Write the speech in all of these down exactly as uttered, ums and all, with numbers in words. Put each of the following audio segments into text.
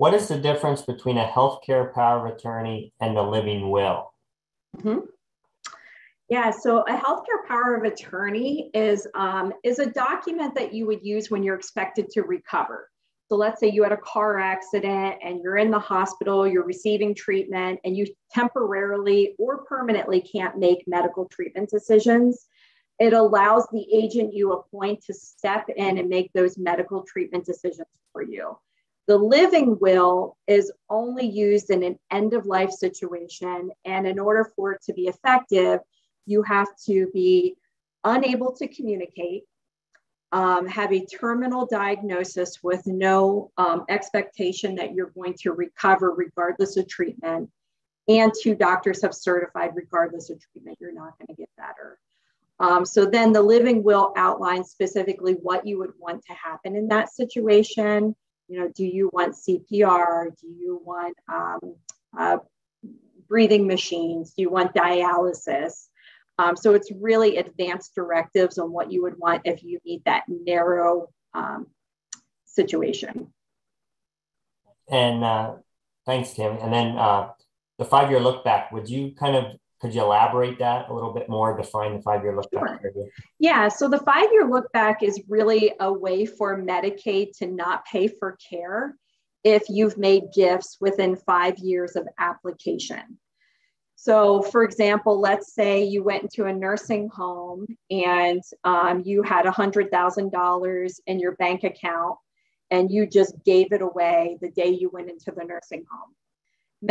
What is the difference between a healthcare power of attorney and a living will? Mm-hmm. Yeah, so a healthcare power of attorney is, um, is a document that you would use when you're expected to recover. So let's say you had a car accident and you're in the hospital, you're receiving treatment, and you temporarily or permanently can't make medical treatment decisions. It allows the agent you appoint to step in and make those medical treatment decisions for you. The living will is only used in an end-of-life situation, and in order for it to be effective, you have to be unable to communicate, Um, have a terminal diagnosis with no um, expectation that you're going to recover regardless of treatment, and two doctors have certified regardless of treatment, you're not going to get better. Um, so then the living will outlines specifically what you would want to happen in that situation. You know, do you want C P R? Do you want um, uh, breathing machines? Do you want dialysis? Um, so it's really advanced directives on what you would want if you need that narrow um, situation. And uh, thanks, Tim. And then uh, the five-year look back, would you kind of, could you elaborate that a little bit more, define the five-year look back? Sure. Yeah, so the five-year look back is really a way for Medicaid to not pay for care if you've made gifts within five years of application. So for example, let's say you went into a nursing home and um, you had one hundred thousand dollars in your bank account and you just gave it away the day you went into the nursing home.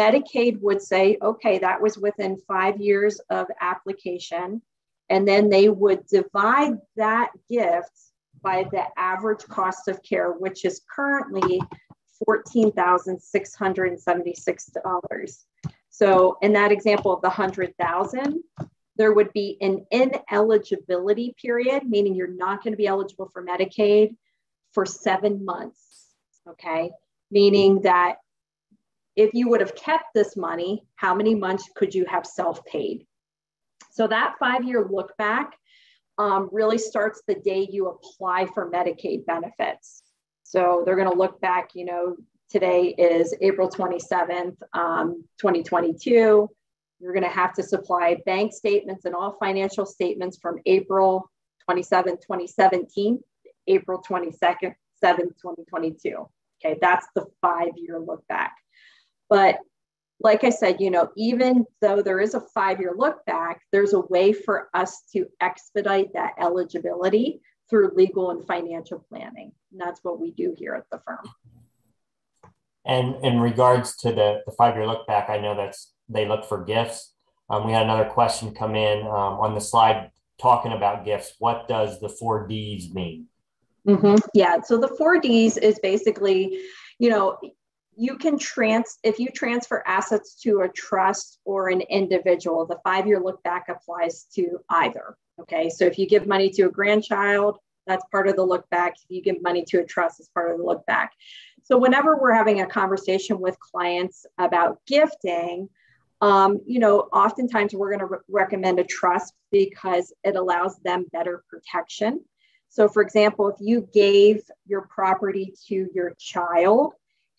Medicaid would say, okay, that was within five years of application. And then they would divide that gift by the average cost of care, which is currently fourteen thousand six hundred seventy-six dollars. So in that example of the one hundred thousand, there would be an ineligibility period, meaning you're not going to be eligible for Medicaid for seven months, okay? Meaning that if you would have kept this money, how many months could you have self-paid? So that five-year look back um, really starts the day you apply for Medicaid benefits. So they're going to look back, you know, today is April twenty-seventh, um, twenty twenty-two. You're going to have to supply bank statements and all financial statements from April twenty-seventh, twenty seventeen, April twenty-second, seventh, twenty twenty-two. Okay, that's the five-year look back. But like I said, you know, even though there is a five-year look back, there's a way for us to expedite that eligibility through legal and financial planning. And that's what we do here at the firm. And in regards to the, the five-year look back, I know that's they look for gifts. Um, we had another question come in um, on the slide talking about gifts. What does the four Ds mean? Mm-hmm. Yeah, so the four Ds is basically, you know, you can trans if you transfer assets to a trust or an individual, the five-year look back applies to either. Okay, so if you give money to a grandchild, that's part of the look back. If you give money to a trust, it's part of the look back. So whenever we're having a conversation with clients about gifting, um, you know, oftentimes we're going to re- recommend a trust because it allows them better protection. So for example, if you gave your property to your child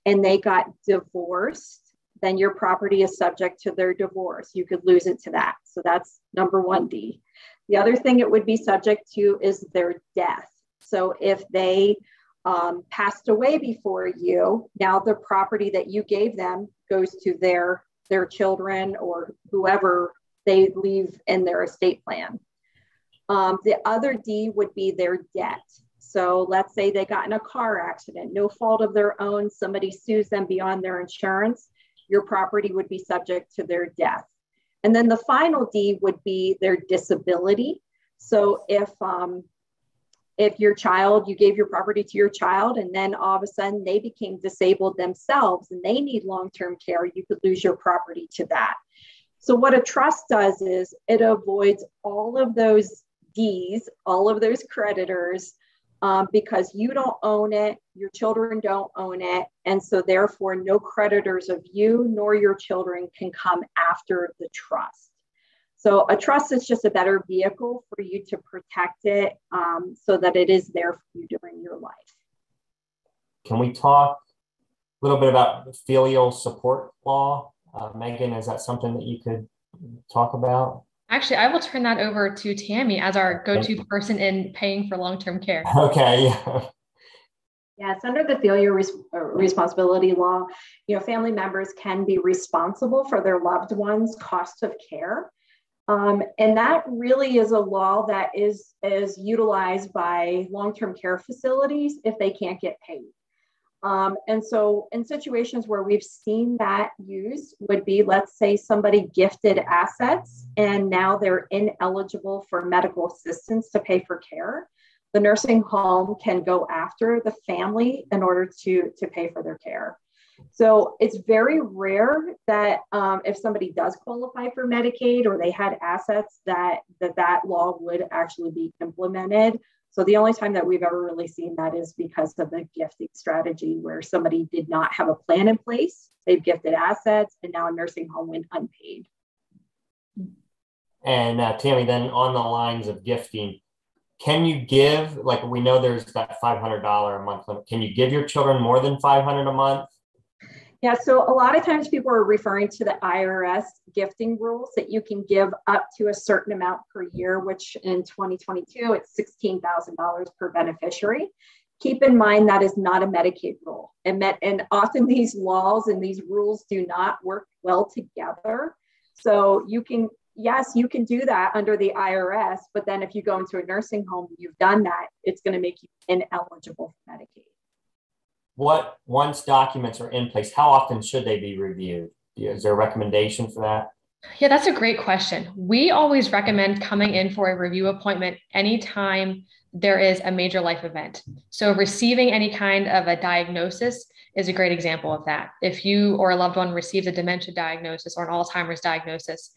and they got divorced, then your property is subject to their divorce. You could lose it to that. So that's number one D. The other thing it would be subject to is their death. So if they um, passed away before you, now the property that you gave them goes to their, their children or whoever they leave in their estate plan. Um, the other D would be their debt. So let's say they got in a car accident, no fault of their own, somebody sues them beyond their insurance, your property would be subject to their death. And then the final D would be their disability. So if um, if your child, you gave your property to your child and then all of a sudden they became disabled themselves and they need long-term care, you could lose your property to that. So what a trust does is it avoids all of those Ds, all of those creditors, um, because you don't own it, your children don't own it. And so therefore no creditors of you nor your children can come after the trust. So a trust is just a better vehicle for you to protect it um, so that it is there for you during your life. Can we talk a little bit about filial support law. Uh, Megan, is that something that you could talk about? Actually, I will turn that over to Tammy as our go-to person in paying for long-term care. Okay. Yeah. Yeah, it's under the filial res- responsibility law. You know, family members can be responsible for their loved ones' cost of care. Um, and that really is a law that is, is utilized by long-term care facilities if they can't get paid. Um, and so in situations where we've seen that used would be, let's say somebody gifted assets and now they're ineligible for medical assistance to pay for care. The nursing home can go after the family in order to, to pay for their care. So it's very rare that um, if somebody does qualify for Medicaid or they had assets that, that that law would actually be implemented. So the only time that we've ever really seen that is because of the gifting strategy where somebody did not have a plan in place, they've gifted assets, and now a nursing home went unpaid. And uh, Tammy, then on the lines of gifting, can you give, like we know there's that five hundred dollars a month limit, can you give your children more than five hundred dollars a month? Yeah, so a lot of times people are referring to the I R S gifting rules that you can give up to a certain amount per year, which in twenty twenty-two, it's sixteen thousand dollars per beneficiary. Keep in mind that is not a Medicaid rule. And, that, and often these laws and these rules do not work well together. So you can, yes, you can do that under the I R S, but then if you go into a nursing home, you've done that, it's going to make you ineligible for Medicaid. What, once documents are in place, how often should they be reviewed? Is there a recommendation for that? Yeah, that's a great question. We always recommend coming in for a review appointment anytime there is a major life event. So receiving any kind of a diagnosis is a great example of that. If you or a loved one receives a dementia diagnosis or an Alzheimer's diagnosis,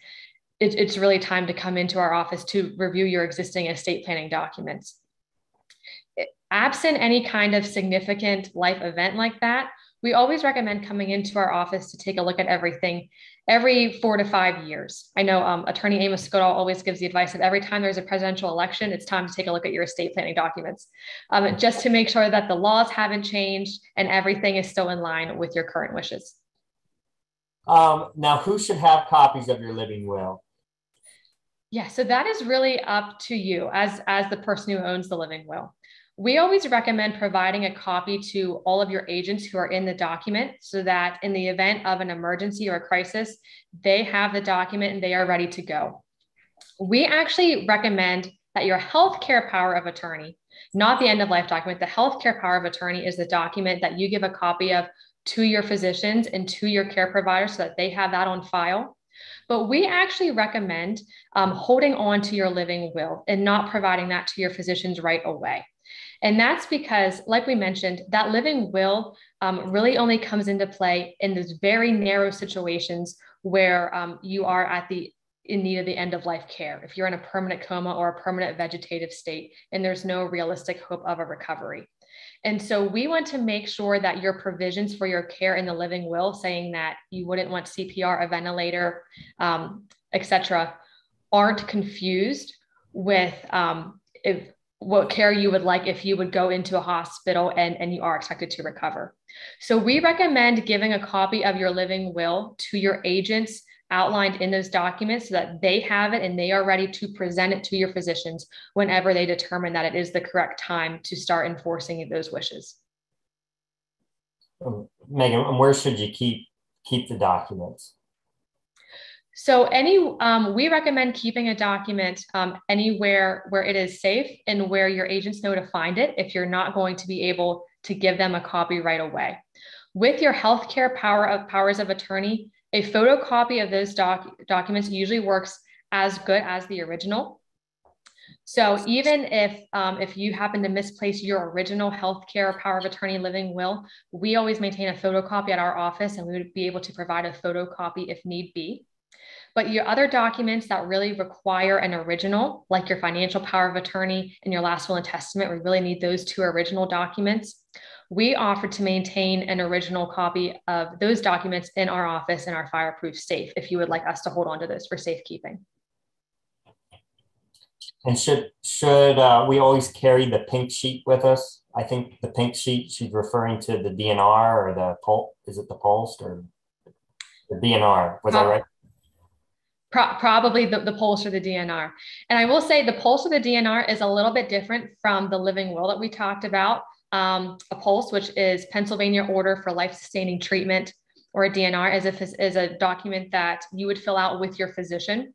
it, it's really time to come into our office to review your existing estate planning documents. Absent any kind of significant life event like that, we always recommend coming into our office to take a look at everything every four to five years. I know um, Attorney Amos Scott always gives the advice that every time there's a presidential election, it's time to take a look at your estate planning documents, um, just to make sure that the laws haven't changed and everything is still in line with your current wishes. Um, now, who should have copies of your living will? Yeah, so that is really up to you as, as the person who owns the living will. We always recommend providing a copy to all of your agents who are in the document so that in the event of an emergency or a crisis, they have the document and they are ready to go. We actually recommend that your healthcare power of attorney, not the end of life document, the healthcare power of attorney is the document that you give a copy of to your physicians and to your care providers so that they have that on file. But we actually recommend um, holding on to your living will and not providing that to your physicians right away. And that's because, like we mentioned, that living will um, really only comes into play in those very narrow situations where um, you are at the in need of the end of life care. If you're in a permanent coma or a permanent vegetative state, and there's no realistic hope of a recovery. And so we want to make sure that your provisions for your care in the living will, saying that you wouldn't want C P R, a ventilator, um, et cetera, aren't confused with um, if, what care you would like if you would go into a hospital and, and you are expected to recover. So we recommend giving a copy of your living will to your agents outlined in those documents so that they have it and they are ready to present it to your physicians whenever they determine that it is the correct time to start enforcing those wishes. Um, Megan, where should you keep, keep the documents? So any, um, we recommend keeping a document um, anywhere where it is safe and where your agents know to find it if you're not going to be able to give them a copy right away. With your healthcare power of powers of attorney, a photocopy of those doc, documents usually works as good as the original. So even if, um, if you happen to misplace your original healthcare power of attorney living will, we always maintain a photocopy at our office and we would be able to provide a photocopy if need be. But your other documents that really require an original, like your financial power of attorney and your last will and testament, we really need those two original documents. We offer to maintain an original copy of those documents in our office in our fireproof safe, if you would like us to hold on to those for safekeeping. And should, should uh, we always carry the pink sheet with us? I think the pink sheet, she's referring to the D N R or the POLST, is it the POLST or the D N R? Was I right? Pro- probably the, the POLST or the D N R. And I will say the POLST or the D N R is a little bit different from the living will that we talked about. Um, a POLST, which is Pennsylvania Order for Life-Sustaining Treatment, or a D N R is a, is a document that you would fill out with your physician,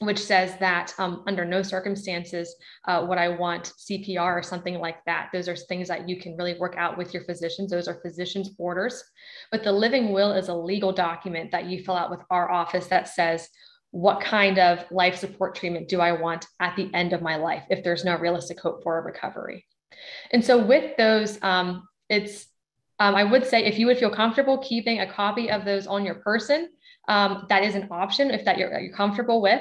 which says that um, under no circumstances uh, would I want C P R or something like that. Those are things that you can really work out with your physicians. Those are physician's orders. But the living will is a legal document that you fill out with our office that says, what kind of life support treatment do I want at the end of my life if there's no realistic hope for a recovery? And so with those, um, it's, um, I would say if you would feel comfortable keeping a copy of those on your person, um, that is an option if that you're, you're comfortable with.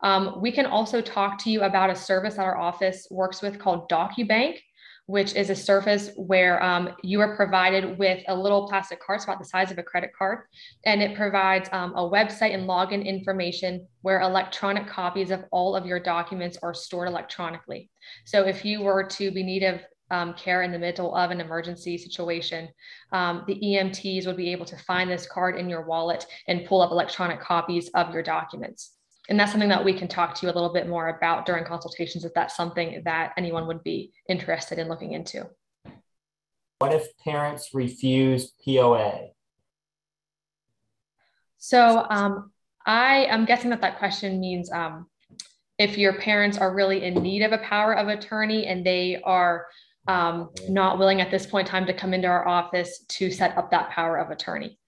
Um, we can also talk to you about a service that our office works with called DocuBank, which is a service where um, you are provided with a little plastic card, it's about the size of a credit card, and it provides um, a website and login information where electronic copies of all of your documents are stored electronically. So if you were to be in need of um, care in the middle of an emergency situation, um, the E M Ts would be able to find this card in your wallet and pull up electronic copies of your documents. And that's something that we can talk to you a little bit more about during consultations if that's something that anyone would be interested in looking into. What if parents refuse P O A? So um, I am guessing that that question means um, if your parents are really in need of a power of attorney and they are um, not willing at this point in time to come into our office to set up that power of attorney.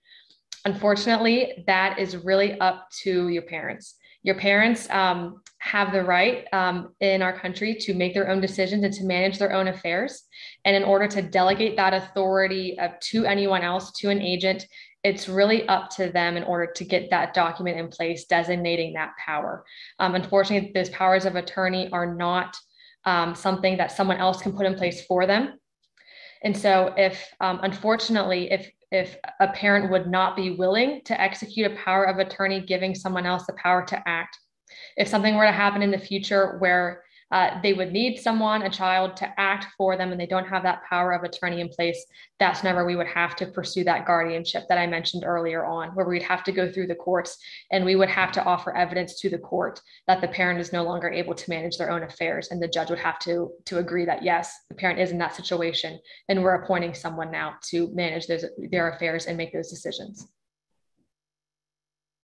Unfortunately, that is really up to your parents. Your parents um, have the right um, in our country to make their own decisions and to manage their own affairs. And in order to delegate that authority uh, to anyone else, to an agent, it's really up to them in order to get that document in place designating that power. Um, unfortunately, those powers of attorney are not um, something that someone else can put in place for them. And so if, um, unfortunately, if If a parent would not be willing to execute a power of attorney, giving someone else the power to act. If something were to happen in the future where uh, they would need someone, a child, to act for them and they don't have that power of attorney in place, that's never we would have to pursue that guardianship that I mentioned earlier on, where we'd have to go through the courts and we would have to offer evidence to the court that the parent is no longer able to manage their own affairs. And the judge would have to, to agree that, yes, the parent is in that situation and we're appointing someone now to manage those, their affairs and make those decisions.